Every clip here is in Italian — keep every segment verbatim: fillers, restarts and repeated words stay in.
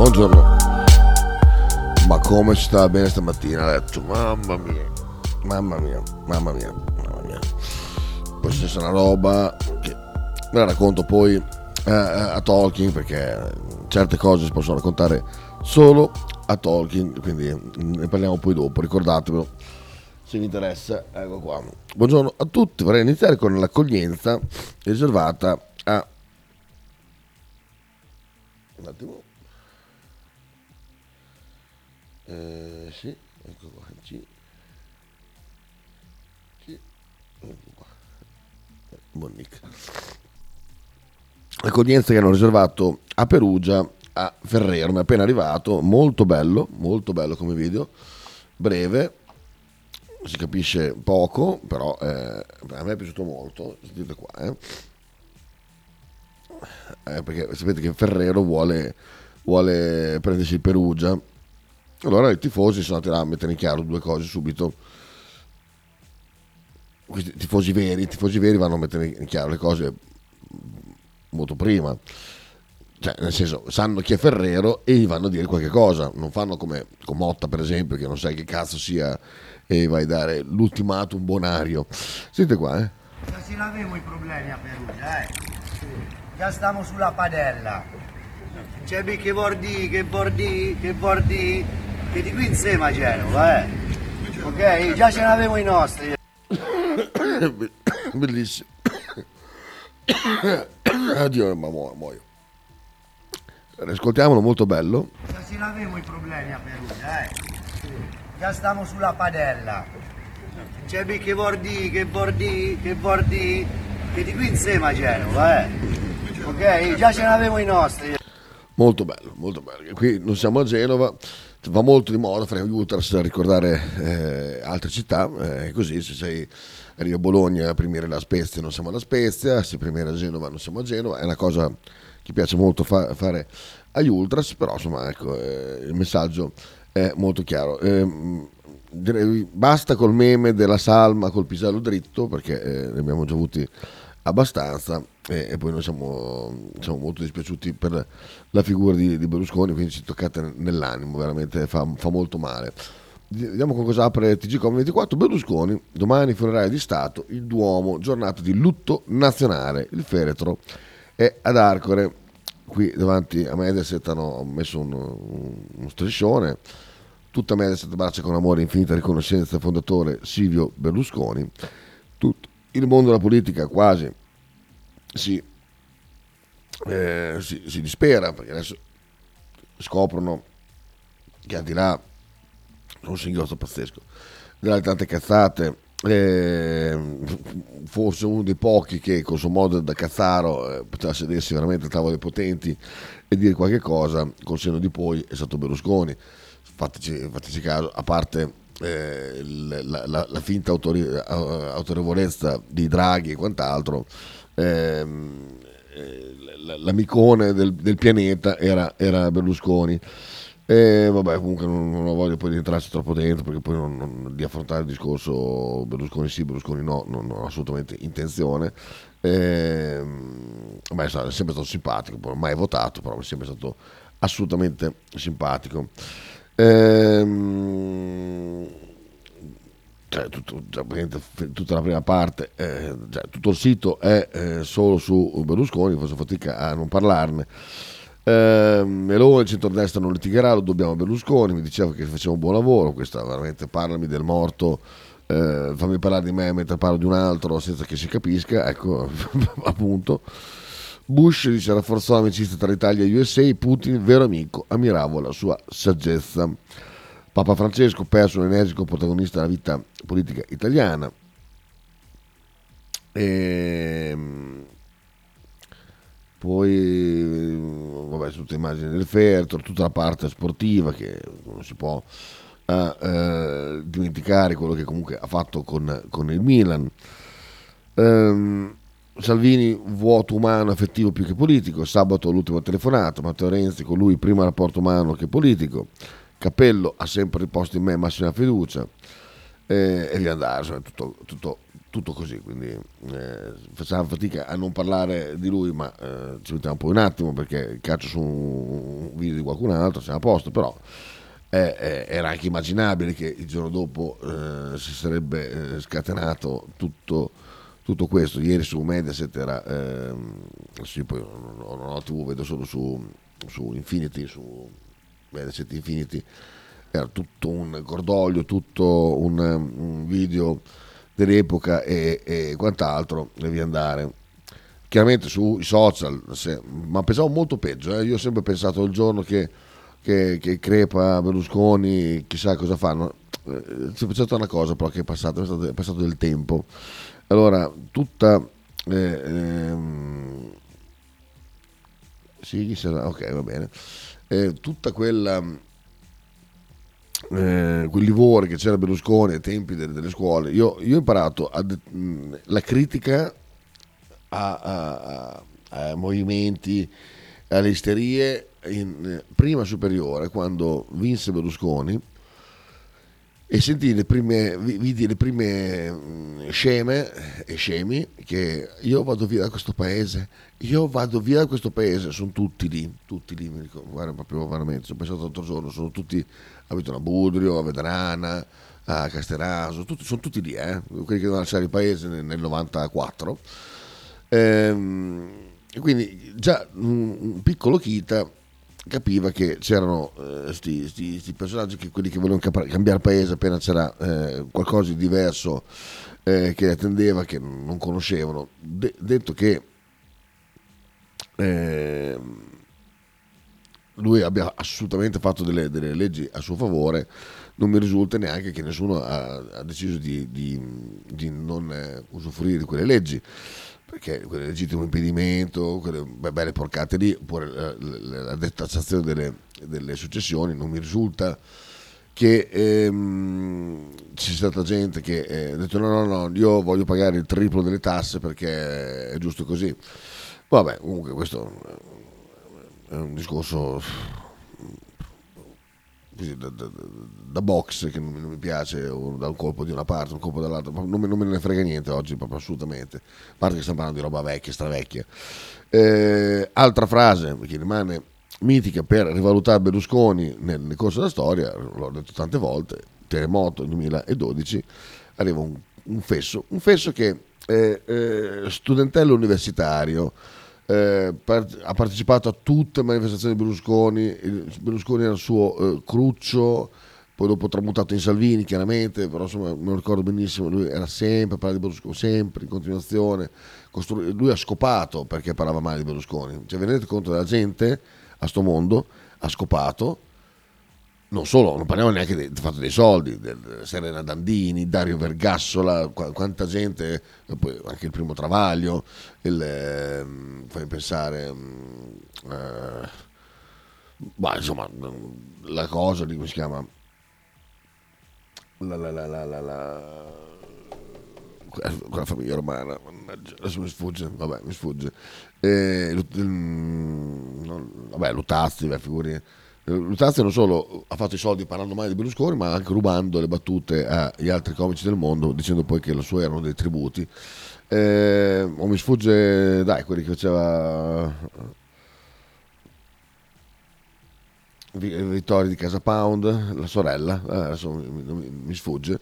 Buongiorno. Ma come ci stava bene stamattina a letto? Mamma mia, mamma mia, mamma mia, mamma mia. Poi c'è una roba che me la racconto poi eh, a Tolkien, perché certe cose si possono raccontare solo a Tolkien, quindi ne parliamo poi dopo, ricordatevelo se vi interessa. Ecco qua. Buongiorno a tutti, vorrei iniziare con l'accoglienza riservata a... un attimo. Eh, sì, ecco qua. Sì. Sì. Ecco qua. Buon Nick. L'accoglienza che hanno riservato a Perugia, a Ferrero, mi è appena arrivato, molto bello, molto bello come video, breve, si capisce poco, però eh, a me è piaciuto molto, sentite qua, eh. Eh, perché sapete che Ferrero vuole, vuole prendersi il Perugia, allora i tifosi sono andati là a mettere in chiaro due cose subito, questi tifosi veri, i tifosi veri vanno a mettere in chiaro le cose molto prima, cioè nel senso sanno chi è Ferrero e gli vanno a dire qualche cosa, non fanno come con Motta per esempio che non sai che cazzo sia e vai a dare l'ultimatum bonario. Sentite qua, eh. Non ci l'avevo i problemi a Perugia, eh. Sì. Già stiamo sulla padella. C'è B che bordi, che bordi, che bordi, che di qui insieme a Genova, eh. Ok? Già ce l'avevo i nostri. Bellissimo. Addio, ma muoio. muoio. Ascoltiamolo, molto bello. Non ci l'avevo i problemi a Perugia, eh. Sì. Già stiamo sulla padella. C'è B che bordi, che bordi, che bordi, che di qui insieme a Genova, eh. Ok? Già ce l'avevo i nostri. Molto bello, molto bello. Qui non siamo a Genova, va molto di moda fare Uters a ricordare eh, altre città, eh, così se sei arrivi a Bologna a primire la Spezia non siamo alla Spezia, se primire a Genova non siamo a Genova, è una cosa che piace molto fa- fare agli Ultras, però insomma ecco, eh, il messaggio è molto chiaro. Eh, direi, basta col meme della salma col pisello dritto, perché eh, ne abbiamo già avuti abbastanza e, e poi noi siamo, siamo molto dispiaciuti per la figura di, di Berlusconi, quindi ci toccate nell'animo, veramente fa, fa molto male. Vediamo con cosa apre T G Com ventiquattro. Berlusconi, domani funerale di Stato, il Duomo, giornata di lutto nazionale, il feretro è ad Arcore, qui davanti a Mediaset hanno messo un, un, uno striscione, tutta Mediaset bacia con amore e infinita riconoscenza al fondatore Silvio Berlusconi, tutto il mondo della politica quasi si, eh, si, si dispera, perché adesso scoprono che al di là un singhiozzo pazzesco delle tante cazzate, eh, forse uno dei pochi che con suo modo da cazzaro eh, poteva sedersi veramente al tavolo dei potenti e dire qualche cosa col senno di poi è stato Berlusconi, fateci, fateci caso, a parte Eh, la, la, la finta autori, autorevolezza di Draghi e quant'altro, ehm, eh, l'amicone del, del pianeta era, era Berlusconi. Eh, vabbè, comunque non, non voglio poi entrarci troppo dentro, perché poi non, non, di affrontare il discorso Berlusconi sì, Berlusconi no, non ho assolutamente intenzione. Eh, beh, è sempre stato simpatico, non ho mai votato, però mi è sempre stato assolutamente simpatico. Cioè, tutto, tutta la prima parte, eh, cioè, tutto il sito è eh, solo su Berlusconi, faccio fatica a non parlarne. Eh, Meloni, il centrodestra non litigherà, lo dobbiamo a Berlusconi, mi diceva che faceva un buon lavoro, questa veramente parlami del morto, eh, fammi parlare di me mentre parlo di un altro senza che si capisca, ecco appunto. Bush dice rafforzò l'amicizia tra Italia e U S A, Putin vero amico, ammiravo la sua saggezza. Papa Francesco perso un energico protagonista della vita politica italiana. E... poi vabbè, tutte immagini del feretro, tutta la parte sportiva che non si può eh, eh, dimenticare quello che comunque ha fatto con, con il Milan. Ehm Salvini vuoto umano affettivo più che politico, sabato l'ultima telefonata, Matteo Renzi con lui prima rapporto umano che politico, Capello ha sempre riposto in me massima fiducia, eh, e via andare, tutto, tutto tutto così, quindi eh, facciamo fatica a non parlare di lui, ma eh, ci mettiamo poi un attimo perché caccio su un video di qualcun altro, siamo a posto. Però eh, eh, era anche immaginabile che il giorno dopo eh, si sarebbe eh, scatenato tutto, tutto questo. Ieri su Mediaset era eh, sì, poi non, non ho tivù, vedo solo su, su Infinity, su Mediaset Infinity, era tutto un cordoglio, tutto un, un video dell'epoca e, e quant'altro, devi andare chiaramente sui social, se, ma pensavo molto peggio, eh. Io ho sempre pensato il giorno che, che, che crepa Berlusconi chissà cosa fanno, eh, c'è stata una cosa però che è passata, è passato del tempo, allora tutta eh, ehm, sì, chi sarà? Ok, va bene, eh, tutta quella Eh, quel livore che c'era Berlusconi ai tempi delle, delle scuole, io, io ho imparato a, mh, la critica a, a, a, a movimenti, alle isterie in eh, prima superiore, quando vinse Berlusconi e sentii le prime, vidi le prime mh, sceme e scemi che io vado via da questo paese, io vado via da questo paese, sono tutti lì, tutti lì, mi ricordo, guarda proprio veramente, sono pensato l'altro giorno, sono tutti, abitano a Budrio, a Vedrana, a Casteraso, tutti, sono tutti lì, eh? Quelli che devono lasciare il paese nel, nel novantaquattro. Ehm, e quindi già un, un piccolo Chita capiva che c'erano questi eh, personaggi, che quelli che volevano cap- cambiare paese appena c'era eh, qualcosa di diverso eh, che attendeva, che non conoscevano. De- detto che eh, lui abbia assolutamente fatto delle, delle leggi a suo favore, non mi risulta neanche che nessuno ha, ha deciso di, di, di non eh, usufruire di quelle leggi, perché quel legittimo impedimento, quelle belle porcate lì, oppure la, la, la detassazione delle, delle successioni, non mi risulta che ehm, ci sia stata gente che eh, ha detto no, no, no, io voglio pagare il triplo delle tasse perché è giusto così. Vabbè, comunque questo è un discorso così, da, da, da box che non, non mi piace, o da un colpo di una parte, un colpo dall'altra, non me, non me ne frega niente oggi, proprio assolutamente, a parte che stiamo parlando di roba vecchia, stravecchia. Eh, altra frase che rimane mitica per rivalutare Berlusconi nel, nel corso della storia, l'ho detto tante volte, terremoto duemiladodici, arriva un, un fesso, un fesso che eh, eh, studentello universitario, Eh, part- ha partecipato a tutte le manifestazioni di Berlusconi, Berlusconi era il suo eh, cruccio, poi dopo tramutato in Salvini chiaramente, però insomma non ricordo benissimo, lui era sempre a parlare di Berlusconi, sempre in continuazione, costru- lui ha scopato perché parlava male di Berlusconi, cioè vi rendete conto della gente a sto mondo, ha scopato, non solo, non parliamo neanche del fatto dei soldi, del Serena Dandini, Dario Vergassola, qu- quanta gente, poi anche il primo Travaglio, il, eh, fammi pensare, eh, bah, insomma, la cosa di come si chiama, la la la la la, la quella famiglia romana, mannaggia, adesso mi sfugge, vabbè mi sfugge, eh, l- non, vabbè Lutazzi, beh, figuri. Lutazzi non solo ha fatto i soldi parlando male di Berlusconi, ma anche rubando le battute agli altri comici del mondo, dicendo poi che lo suo erano dei tributi. Eh, o mi sfugge, dai, quelli che faceva Vittorio di Casa Pound, la sorella, adesso mi, mi sfugge.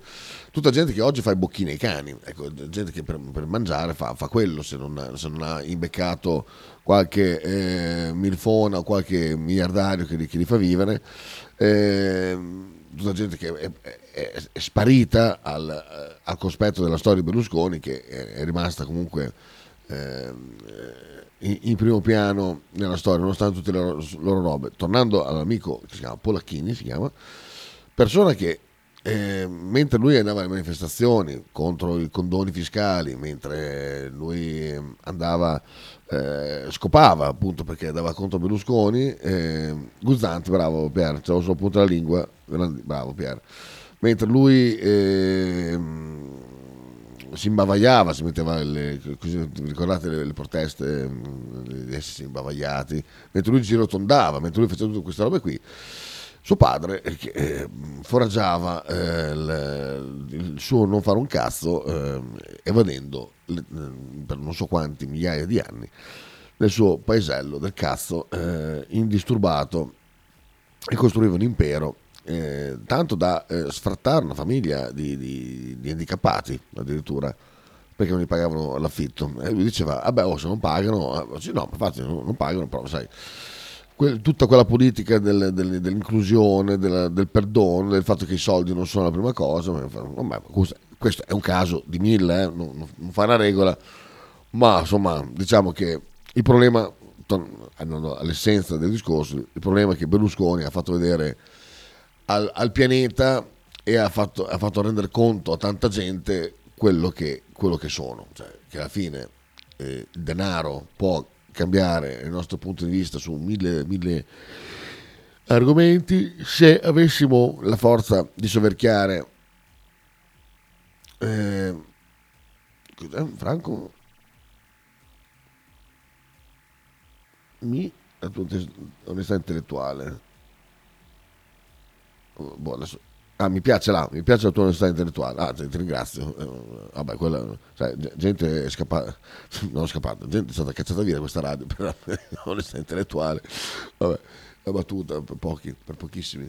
Tutta gente che oggi fa i bocchini ai cani, ecco, gente che per, per mangiare fa, fa quello, se non ha, se non ha imbeccato qualche eh, milfona o qualche miliardario che li, che li fa vivere, eh, tutta gente che è, è, è sparita al, al cospetto della storia di Berlusconi, che è, è rimasta comunque eh, in, in primo piano nella storia, nonostante tutte le loro, loro robe. Tornando all'amico che si chiama Polacchini, si chiama, persona che Eh, mentre lui andava alle manifestazioni contro i condoni fiscali, mentre lui andava eh, scopava appunto perché dava contro Berlusconi, eh, Guzzanti, bravo Pier, c'avevo solo appunto la lingua, bravo Pier, mentre lui eh, si imbavagliava, si metteva le, così, ricordate le, le proteste di essersi imbavagliati, mentre lui girotondava, mentre lui faceva tutte queste robe qui, Suo padre che foraggiava eh, il, il suo non fare un cazzo, eh, evadendo le, per non so quanti migliaia di anni nel suo paesello del cazzo, eh, indisturbato, e costruiva un impero, eh, tanto da eh, sfrattare una famiglia di, di, di handicappati addirittura, perché non gli pagavano l'affitto. E lui diceva, vabbè, oh, se non pagano, dice, no, infatti non, non pagano, però sai, tutta quella politica del, del, dell'inclusione, del, del perdono, del fatto che i soldi non sono la prima cosa. Ma questo è un caso di mille, eh? non, non fa una regola, ma insomma diciamo che il problema, andando all'essenza del discorso, il problema è che Berlusconi ha fatto vedere al, al pianeta e ha fatto, ha fatto rendere conto a tanta gente quello che, quello che sono, cioè che alla fine eh, il denaro può cambiare il nostro punto di vista su mille, mille argomenti, se avessimo la forza di soverchiare eh, Franco mi la tua onestà intellettuale. Boh, adesso, ah, mi piace là, mi piace la tua onestà intellettuale. Ah, ti, ti ringrazio. Eh, vabbè, quella, sai, gente è scappata, non è scappata, gente è stata cacciata via da questa radio per l'onestà intellettuale. Vabbè, la battuta per pochi, per pochissimi.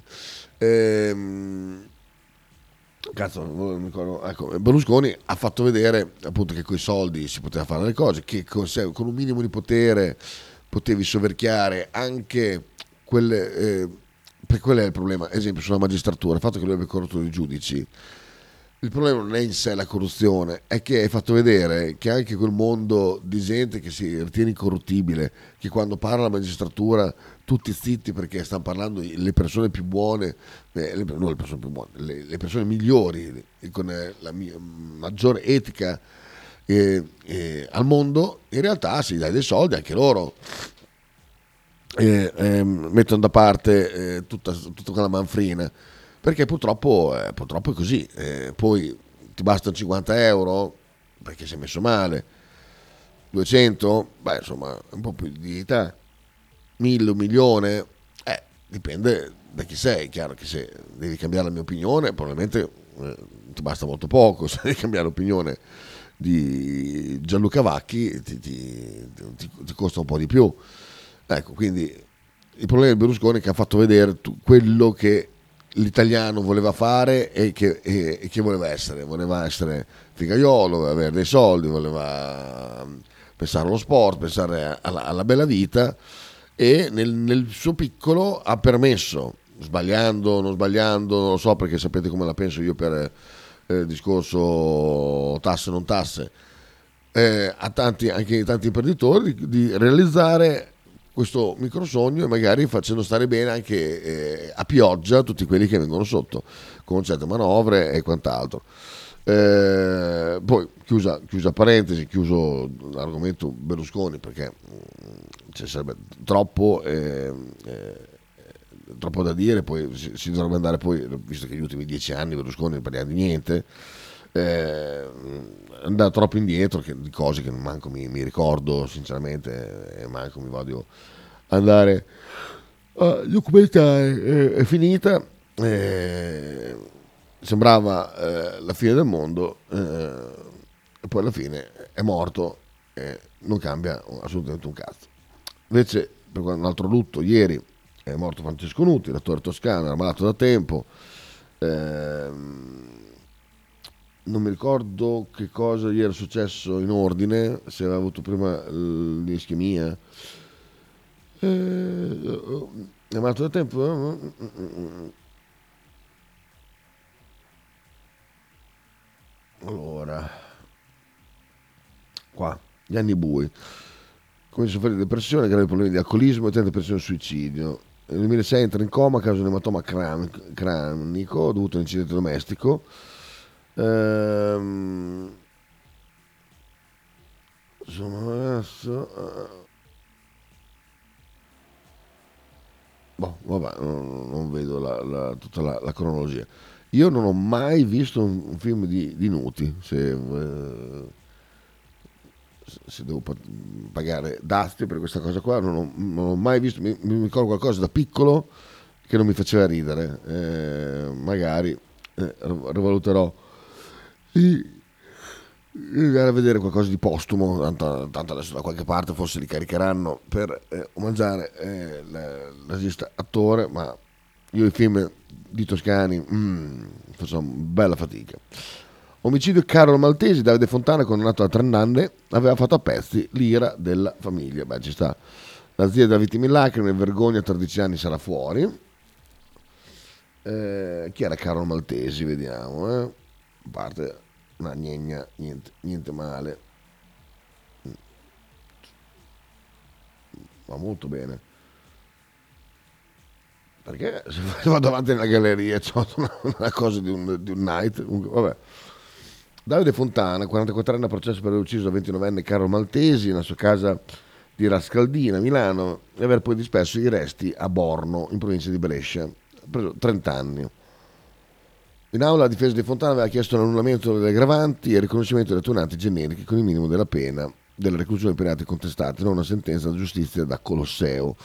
Ehm, cazzo, non mi ricordo. Ecco, Berlusconi ha fatto vedere appunto che coi soldi si poteva fare le cose, che con, se, con un minimo di potere potevi soverchiare anche quelle. Eh, Perché quello è il problema, esempio sulla magistratura, il fatto che lui abbia corrotto i giudici, il problema non è in sé la corruzione, è che hai fatto vedere che anche quel mondo di gente che si ritiene incorruttibile, che quando parla la magistratura tutti zitti perché stanno parlando le persone più buone, eh, le, non le persone più buone, le, le persone migliori, con la mia, maggiore etica eh, eh, al mondo, in realtà si dai dei soldi anche loro. Eh, eh, mettono da parte eh, tutta, tutta quella manfrina, perché purtroppo, eh, purtroppo è così, eh, poi ti bastano cinquanta euro perché sei messo male, duecento, beh insomma un po' più di dignità, mille, un milione, eh, dipende da chi sei. È chiaro che se devi cambiare la mia opinione probabilmente eh, ti basta molto poco, se devi cambiare l'opinione di Gianluca Vacchi ti, ti, ti, ti costa un po' di più. Ecco, quindi il problema di Berlusconi è che ha fatto vedere tu, quello che l'italiano voleva fare e che, e, e che voleva essere. Voleva essere figaiolo, voleva avere dei soldi, voleva pensare allo sport, pensare alla, alla bella vita, e nel, nel suo piccolo ha permesso, sbagliando, non sbagliando, non lo so, perché sapete come la penso io per il eh, discorso tasse non tasse, eh, a tanti, anche tanti imprenditori di, di realizzare questo microsogno, e magari facendo stare bene anche eh, a pioggia tutti quelli che vengono sotto con certe manovre e quant'altro. Eh, poi chiusa, chiusa parentesi, chiuso l'argomento Berlusconi, perché ci sarebbe troppo, eh, eh, troppo da dire, poi si, si dovrebbe andare, poi visto che gli ultimi dieci anni Berlusconi non parliamo di niente, eh, andare troppo indietro che, di cose che manco mi, mi ricordo sinceramente, e manco mi voglio andare uh, l'occupata è, è, è finita, eh, sembrava eh, la fine del mondo, eh, e poi alla fine è morto, eh, non cambia assolutamente un cazzo. Invece per un altro lutto, ieri è morto Francesco Nuti, l'attore toscano, era malato da tempo, eh, non mi ricordo che cosa gli era successo in ordine, se aveva avuto prima l'ischemia, eh, è malato da tempo, allora qua gli anni bui, comincia a soffrire di depressione, gravi problemi di alcolismo e tenta persino suicidio. Nel duemilasei entra in coma a causa di un ematoma cranico dovuto a un incidente domestico. Ehm, insomma adesso boh, vabbè, non, non vedo la, la, tutta la, la cronologia. Io non ho mai visto un, un film di, di Nuti, se, eh, se devo pagare dazio per questa cosa qua, non ho, non ho mai visto, mi, mi ricordo qualcosa da piccolo che non mi faceva ridere, eh, magari eh, rivaluterò di andare a vedere qualcosa di postumo, tanto, tanto adesso da qualche parte forse li caricheranno per eh, mangiare eh, la, la regista attore, ma io i film di Toscani mm, faccio bella fatica. Omicidio Carlo Maltesi, Davide Fontana condannato a trent'anni, aveva fatto a pezzi l'ira della famiglia. Beh, ci sta. La zia della vittima in lacrime, vergogna, tredici anni, sarà fuori. Eh, chi era Carlo Maltesi? Vediamo. Eh. A parte una gnegna, niente, niente male. Va molto bene. Perché se vado avanti nella galleria c'ho una, una cosa di un, di un night. Vabbè. Davide Fontana, quarantaquattrenne, a processo per aver ucciso il ventinovenne Carlo Maltesi nella sua casa di Rascaldina, Milano, e aver poi disperso i resti a Borno, in provincia di Brescia. Ha preso trent'anni. In aula la difesa di Fontana aveva chiesto l'annullamento delle aggravanti e il riconoscimento delle attenuanti generiche con il minimo della pena della reclusione per reati contestati, non una sentenza della giustizia da Colosseo.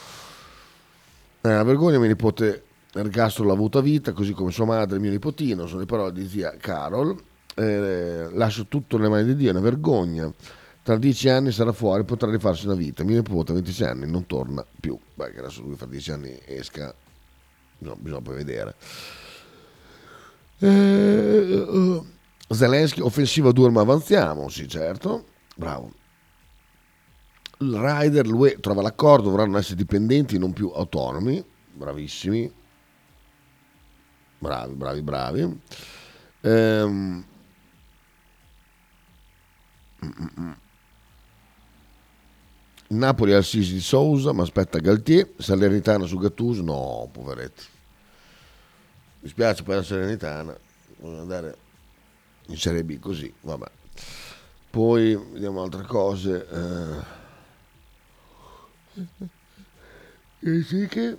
È una vergogna, mio nipote ergastolo l'ha avuta vita, così come sua madre e mio nipotino, sono le parole di zia Carol. Eh, lascio tutto nelle mani di Dio, è una vergogna. Tra dieci anni sarà fuori, potrà rifarsi una vita. Mio nipote a ventisei anni non torna più. Beh, che adesso lui fra dieci anni esca, no, bisogna poi vedere. Eh, uh, Zelensky, offensiva dura ma avanziamo. Sì, certo, bravo. Il Rider, l'U E trova l'accordo, dovranno essere dipendenti, non più autonomi. Bravissimi, bravi, bravi, bravi. Ehm Napoli al Sisi di Sousa, ma aspetta Galtier. Salernitana su Gattuso, no, poveretti, mi spiace per la Salernitana, voglio andare in Serie B così, vabbè. Poi vediamo altre cose, eh, sì che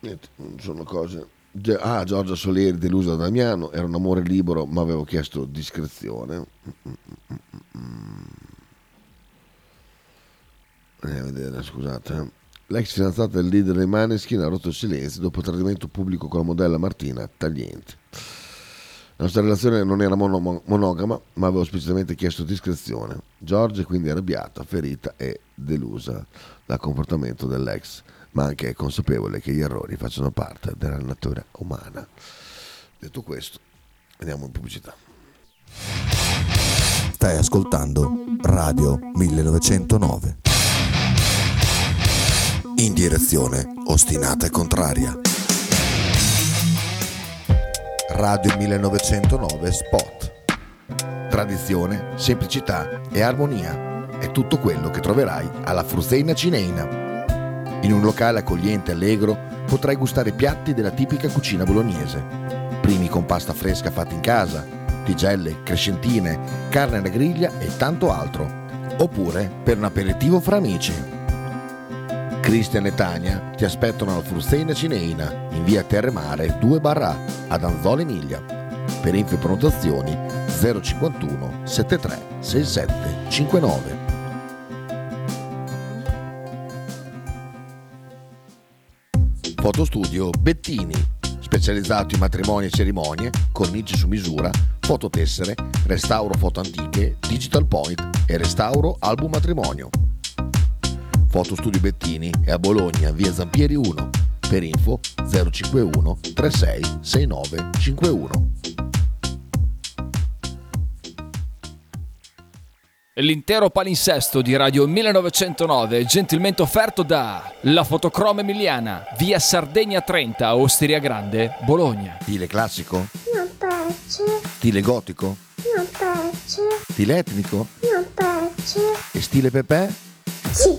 niente, non sono cose. Ah, Giorgia Soleri, delusa da Damiano, era un amore libero ma avevo chiesto discrezione. Andiamo a vedere, scusate. L'ex fidanzata del leader dei Maneskin ha rotto il silenzio dopo il tradimento pubblico con la modella Martina Taglienti. La nostra relazione non era mono- monogama, ma avevo specificamente chiesto discrezione. Giorgia è quindi arrabbiata, ferita e delusa dal comportamento dell'ex, ma anche è consapevole che gli errori facciano parte della natura umana. Detto questo, andiamo in pubblicità. Stai ascoltando Radio millenovecentonove. In direzione ostinata e contraria. Radio millenovecentonove Spot. Tradizione, semplicità e armonia è tutto quello che troverai alla Fruzeina Cineina. In un locale accogliente e allegro potrai gustare piatti della tipica cucina bolognese. Primi con pasta fresca fatta in casa, tigelle, crescentine, carne alla griglia e tanto altro. Oppure per un aperitivo fra amici. Cristian e Tania ti aspettano alla Fruzeina Cineina in via Terremare due barra A ad Anzola Emilia. Per info e prenotazioni zero cinquantuno settantatré sessantasette cinquantanove. Fotostudio Bettini, specializzato in matrimoni e cerimonie, cornici su misura, fototessere, restauro foto antiche, digital point e restauro album matrimonio. Fotostudio Bettini è a Bologna, via Zampieri uno, per info zero cinquantuno trentasei sessantanove cinquantuno. L'intero palinsesto di Radio millenovecentonove gentilmente offerto da La Fotocroma Emiliana, via Sardegna trenta, Osteria Grande, Bologna. Stile classico? Non piace. Stile gotico? Non piace. Stile etnico? Non piace. E stile Pepe? Sì,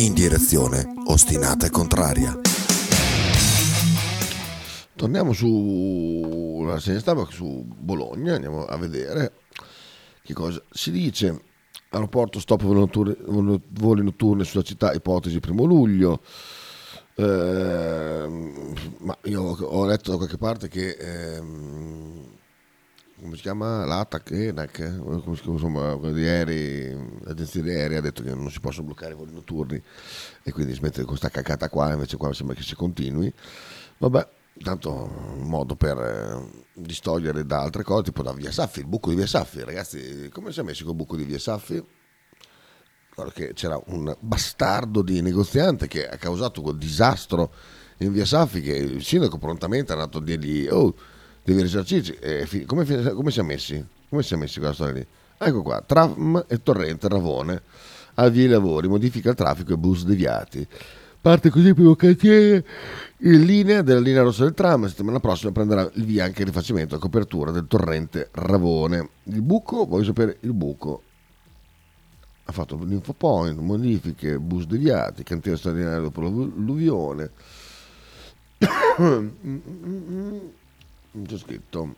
In direzione ostinata e contraria. Torniamo sulla segna stampa, su Bologna, andiamo a vedere che cosa si dice. Aeroporto, stop voli notturni sulla città, ipotesi primo luglio. Eh, ma io ho letto da qualche parte che... Eh, come si chiama? L'A T A C, ENAC, come si chiama? Insomma, di aerei, l'agenzia di aerei ha detto che non si possono bloccare i voli notturni e quindi smette con sta cacata qua, invece qua sembra che si continui. Vabbè, tanto un modo per distogliere da altre cose, tipo da Via Saffi, il buco di Via Saffi. Ragazzi, come si è messo col buco di Via Saffi? Guarda che c'era un bastardo di negoziante che ha causato quel disastro in Via Saffi che il sindaco prontamente è andato a dirgli oh, devi risarcirci. Eh, come, come si è messi? Come si è messi quella storia lì? Ecco qua, tram e torrente Ravone avvia i lavori, modifica il traffico e bus deviati. Parte così il primo cantiere in linea della linea rossa del tram. La settimana prossima prenderà il via anche il rifacimento e copertura del torrente Ravone. Il buco, voglio sapere il buco. Ha fatto l'infopoint, modifiche, bus deviati, cantiere straordinario dopo l'alluvione. Non c'è scritto,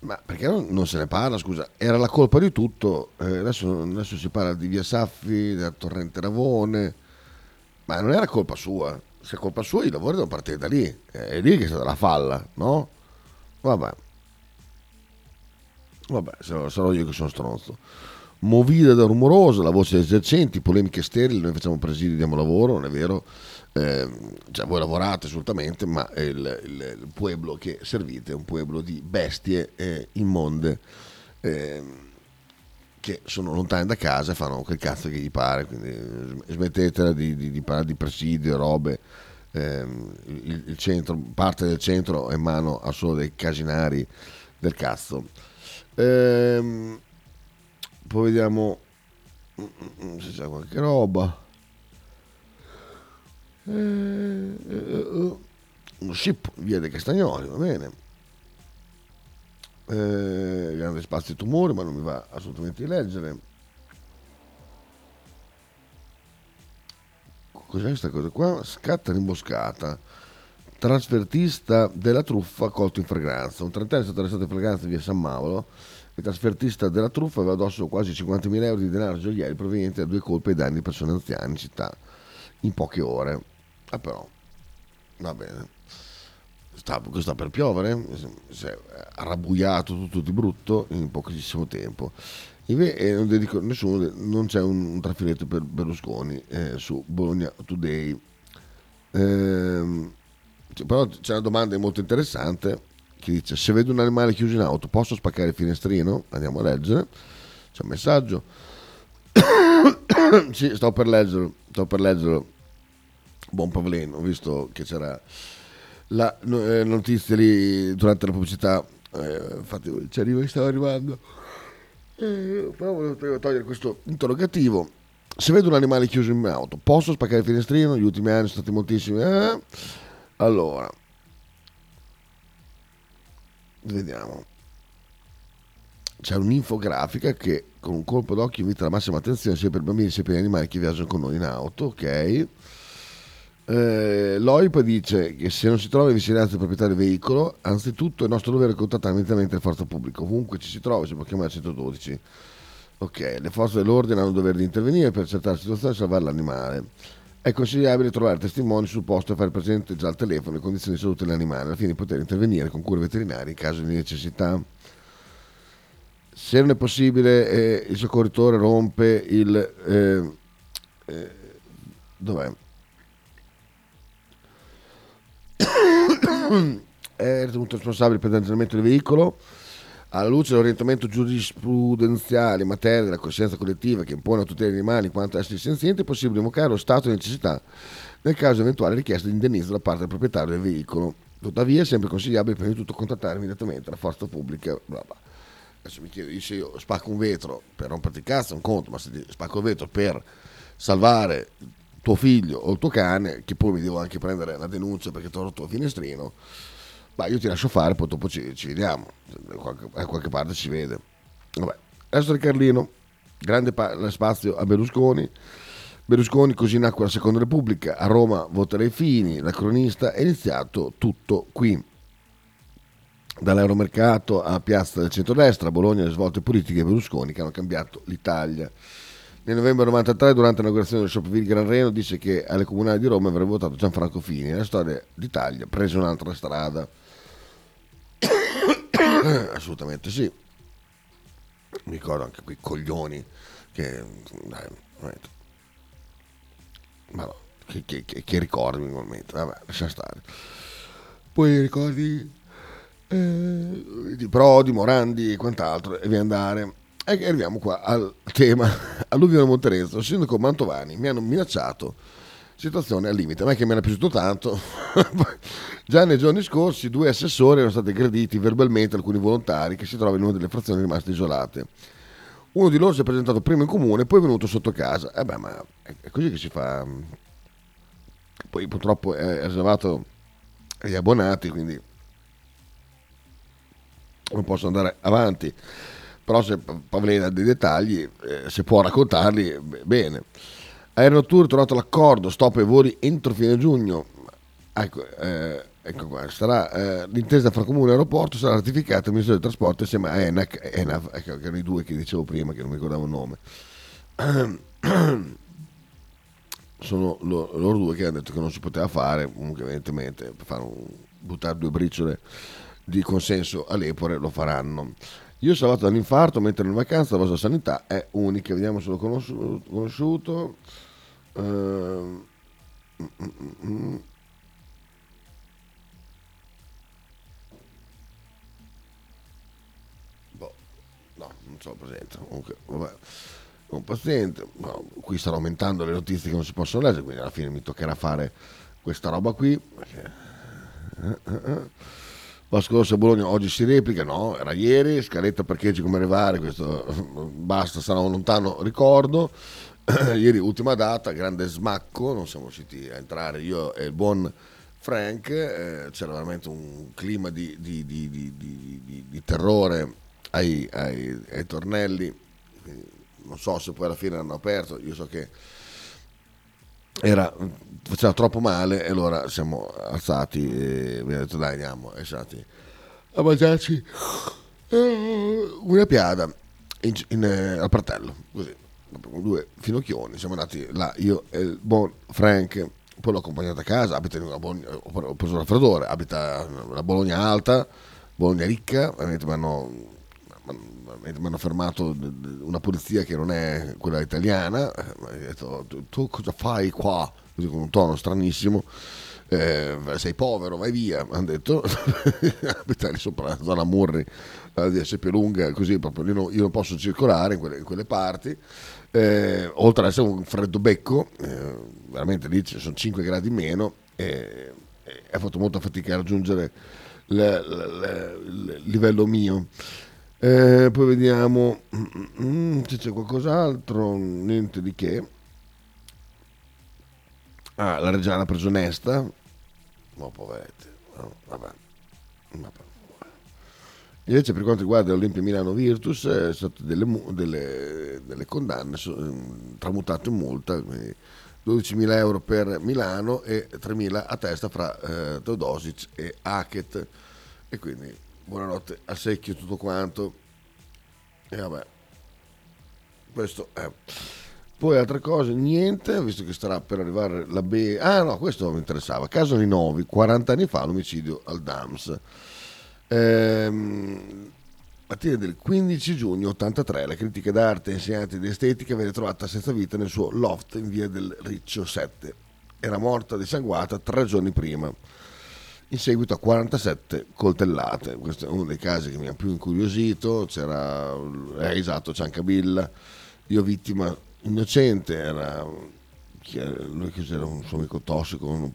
ma perché non, non se ne parla? Scusa, era la colpa di tutto. Eh, adesso, adesso si parla di Via Saffi, del torrente Ravone, ma non era colpa sua. Se è colpa sua, i lavori devono partire da lì. Eh, è lì che è stata la falla, no? Vabbè, vabbè, sarò io che sono stronzo. Movida da rumorosa, la voce degli esercenti, polemiche sterili. Noi facciamo presidi, diamo lavoro, non è vero? Eh, cioè voi lavorate assolutamente, ma il, il, il pueblo che servite è un pueblo di bestie eh, immonde eh, che sono lontane da casa e fanno quel cazzo che gli pare, quindi smettetela di, di, di parlare di presidio, robe. eh, il, il centro, parte del centro è in mano a solo dei casinari del cazzo. Eh, poi vediamo se c'è qualche roba. Eh, eh, eh, uno ship via dei Castagnoli, va bene, eh, grande spazio e tumore, ma non mi va assolutamente di leggere. Cos'è questa cosa qua? Scatta rimboscata, trasfertista della truffa colto in fragranza. Un trentenne è stato arrestato in fragranza via San Mauro. Il trasfertista della truffa aveva addosso quasi cinquantamila euro di denaro gioielli provenienti da due colpi ai danni di persone anziane in città in poche ore. Ah, però va bene, sta, sta per piovere, si è arrabbuiato tutto di brutto in pochissimo tempo. Invece eh, non dedico nessuno, non c'è un, un trafiletto per Berlusconi eh, su Bologna Today. Eh, cioè, però c'è una domanda molto interessante che dice: se vedo un animale chiuso in auto posso spaccare il finestrino? Andiamo a leggere, c'è un messaggio. Sì, sto per leggerlo, sto per leggerlo. Buon Pavlen, ho visto che c'era la eh, notizia lì durante la pubblicità, eh, infatti ci arriva, stava arrivando, eh, però volevo togliere questo interrogativo. Se vedo un animale chiuso in auto, posso spaccare il finestrino? Gli ultimi anni sono stati moltissimi. Eh? Allora, vediamo. C'è un'infografica che con un colpo d'occhio invita alla massima attenzione sia per bambini sia per gli animali che viaggiano con noi in auto, ok? Eh, L'O I P dice che se non si trova il vicinato del proprietario del veicolo, anzitutto è nostro dovere contattare immediatamente le forze pubbliche. Ovunque ci si trovi, si può chiamare centododici. Ok, le forze dell'ordine hanno il dovere di intervenire per accertare la situazione e salvare l'animale. È consigliabile trovare testimoni sul posto e fare presente già al telefono le condizioni di salute dell'animale, alla fine di poter intervenire con cure veterinarie in caso di necessità. Se non è possibile, eh, il soccorritore rompe il... Eh, eh, dov'è? È ritenuto responsabile per l'anneggiamento del veicolo, Alla luce dell'orientamento giurisprudenziale in materia della coscienza collettiva che impone la tutela degli animali in quanto esseri senzienti, è possibile invocare lo stato di necessità nel caso di eventuale richiesta di indennizzo da parte del proprietario del veicolo. Tuttavia è sempre consigliabile prima di tutto contattare immediatamente la forza pubblica. Bla bla. Adesso mi chiedo, se io spacco un vetro per romperti il cazzo, un conto, ma se spacco il vetro per salvare tuo figlio o il tuo cane, che poi mi devo anche prendere la denuncia perché ti ho rotto il finestrino, ma io ti lascio fare, poi dopo ci, ci vediamo, a qualche parte ci vede. Vabbè. Resto di Carlino, grande pa- spazio a Berlusconi. Berlusconi, così nacque la Seconda Repubblica, a Roma voterei Fini, la cronista, è iniziato tutto qui. Dall'aeromercato a piazza del centrodestra, a Bologna le svolte politiche Berlusconi che hanno cambiato l'Italia. Nel novembre novantatré, durante l'inaugurazione del Shopping Gran Reno, disse che alle comunali di Roma avrebbe votato Gianfranco Fini. La storia d'Italia prese un'altra strada. Assolutamente sì. Mi ricordo anche quei coglioni che... Dai, ma no, che, che, che, che ricordi in quel momento. Vabbè, lascia stare. Poi ricordi... Eh, di Prodi, Morandi e quant'altro, e via andare. E arriviamo qua al tema. Alluvio di Monterezzo, il sindaco Mantovani, mi hanno minacciato, situazione al limite, ma è che mi era piaciuto tanto. Già nei giorni scorsi due assessori erano stati aggrediti verbalmente alcuni volontari che si trovano in una delle frazioni rimaste isolate. Uno di loro si è presentato prima in comune, poi è venuto sotto casa. Eh beh, ma è così che si fa. Poi purtroppo è riservato agli abbonati, quindi non posso andare avanti, però se Pavlena ha dei dettagli, eh, se può raccontarli, bene. Aeronatur è tornato l'accordo, stop ai voli entro fine giugno. Ecco, eh, ecco qua, sarà, eh, l'intesa fra comune e aeroporto sarà ratificata dal Ministero dei Trasporti assieme a ENAC e ENAV, ecco, che erano i due che dicevo prima, che non mi ricordavo il nome. Sono loro, loro due che hanno detto che non si poteva fare, comunque evidentemente per fare un, buttare due briciole di consenso all'Epore lo faranno. Io salvato dall'infarto mentre in vacanza, la vostra sanità è unica. Vediamo se l'ho conosciuto. Uh, mm, mm, mm. Boh, no, non ce l'ho presente. Comunque, vabbè, un paziente. No, qui stanno aumentando le notizie che non si possono leggere, quindi alla fine mi toccherà fare questa roba qui. Uh, uh, uh. Vasco Rossi a Bologna oggi si replica, no, era ieri, scaletta parcheggi come arrivare, questo basta, sarà un lontano ricordo. Ieri ultima data, grande smacco, non siamo riusciti a entrare io e il buon Frank, eh, c'era veramente un clima di, di, di, di, di, di, di terrore ai, ai, ai tornelli, non so se poi alla fine hanno aperto, io so che era, faceva troppo male e allora siamo alzati e abbiamo detto dai andiamo, e stati a mangiarci una piada in, in, eh, al Pratello, così, due finocchioni, siamo andati là io e il buon Frank, poi l'ho accompagnato a casa, abita in una Bologna, ho preso il raffreddore, abita la Bologna alta, Bologna ricca, veramente mi hanno, mi hanno fermato una polizia che non è quella italiana, mi ha detto tu, tu cosa fai qua, così con un tono stranissimo, eh, sei povero, vai via, mi hanno detto. Abitare sopra la zona Murri, la D S P lunga, così proprio io non, io non posso circolare in quelle, in quelle parti, eh, oltre ad essere un freddo becco, eh, veramente lì ci sono cinque gradi in meno e eh, ha fatto molta fatica a raggiungere il livello mio. Eh, poi vediamo mm, se c'è qualcos'altro, niente di che. Ah, la Reggiana presonesta, no, poveretti, no, vabbè. Vabbè. Invece per quanto riguarda l'Olimpia Milano Virtus è stato delle, delle, delle condanne tramutate in multa, quindi dodicimila euro per Milano e tremila a testa fra eh, Teodosic e Hackett, e quindi buonanotte a secchio tutto quanto. E vabbè, questo è. Poi altre cose, niente, visto che starà per arrivare la B. Ah no, questo mi interessava. Caso Rinovi, quaranta anni fa l'omicidio al D A M S. Ehm, a partire del quindici giugno ottantatré la critica d'arte e insegnante di estetica venne trovata senza vita nel suo loft in via del Riccio sette. Era morta dissanguata tre giorni prima. in seguito a quarantasette coltellate. Questo è uno dei casi che mi ha più incuriosito. C'era eh, esatto, Ciancabilla, io vittima innocente, era lui che c'era un suo amico tossico, uno,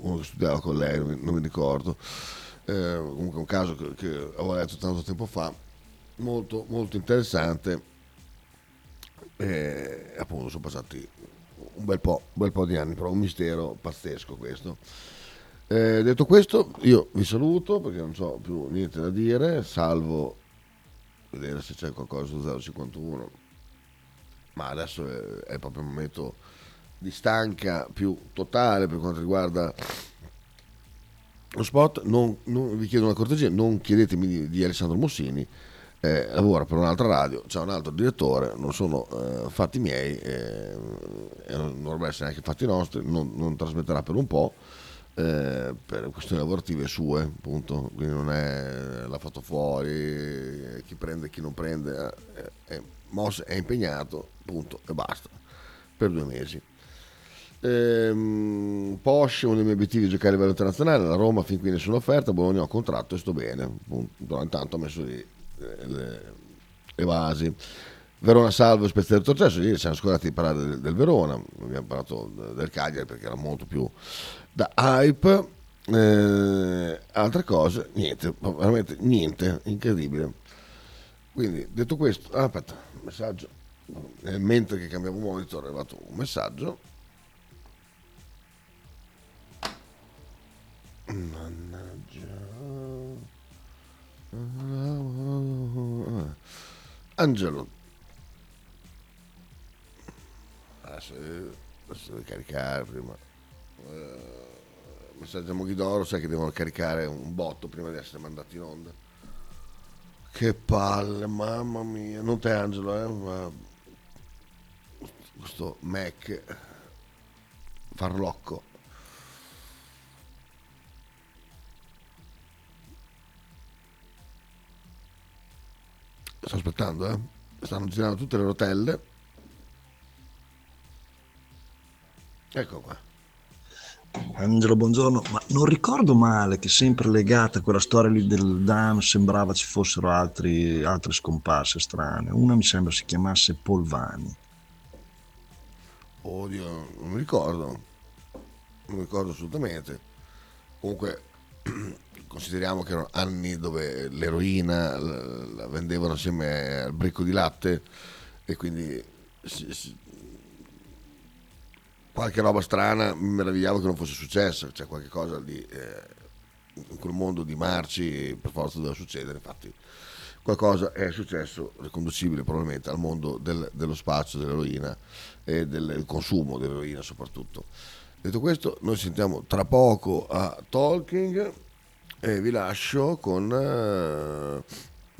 uno che studiava con lei, non mi ricordo, eh, comunque un caso che, che avevo letto tanto tempo fa, molto molto interessante, e appunto sono passati un bel po', un bel po' di anni, però un mistero pazzesco questo. Eh, detto questo, io vi saluto perché non ho più niente da dire, salvo vedere se c'è qualcosa su zero cinquantuno, ma adesso è, è proprio un momento di stanca più totale per quanto riguarda lo sport. Non, non vi chiedo una cortesia, non chiedetemi di, di Alessandro Mussini, eh, lavora per un'altra radio, c'è un altro direttore, non sono eh, fatti miei, eh, non dovrebbero essere neanche fatti nostri, non, non trasmetterà per un po', eh, per questioni lavorative sue, appunto, quindi non è l'ha fatto fuori, chi prende chi non prende, eh, eh, Moss è impegnato, punto e basta, per due mesi. Ehm, Porsche, uno dei miei obiettivi è giocare a livello internazionale, la Roma fin qui nessuna offerta, Bologna ho contratto e sto bene, appunto, intanto ho messo lì le, le, le basi. Verona salvo, Spezia del Torcesso, ieri siamo scordati di parlare del, del Verona, abbiamo parlato del Cagliari perché era molto più da hype, eh, altre cose, niente, veramente niente, incredibile. Quindi detto questo, ah, aspetta, messaggio, mentre che cambiavo monitor è arrivato un messaggio. Mannaggia. Angelo, adesso devo caricare prima uh, messaggio a Moghidoro, sai che devono caricare un botto prima di essere mandati in onda, che palle, mamma mia, non te Angelo, eh, ma questo Mac farlocco. Sto aspettando, eh. Stanno girando tutte le rotelle. Ecco qua. Angelo, buongiorno. Ma non ricordo male che sempre legata a quella storia lì del D A M sembrava ci fossero altri, altre scomparse strane. Una mi sembra si chiamasse Polvani. Oddio, non mi ricordo. Non mi ricordo assolutamente. Comunque... consideriamo che erano anni dove l'eroina la vendevano assieme al bricco di latte e quindi si, si, qualche roba strana mi meravigliavo che non fosse successa, c'è cioè qualche cosa di eh, in quel mondo di merci per forza doveva succedere, infatti qualcosa è successo riconducibile probabilmente al mondo del, dello spazio dell'eroina e del consumo dell'eroina soprattutto. Detto questo, noi sentiamo tra poco a Talking e vi lascio con... Uh,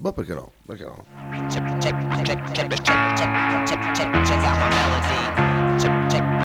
ma perché no? Perché no? Check, check, check, check, check, check, check, check, check, check, check out my melody. Check, check.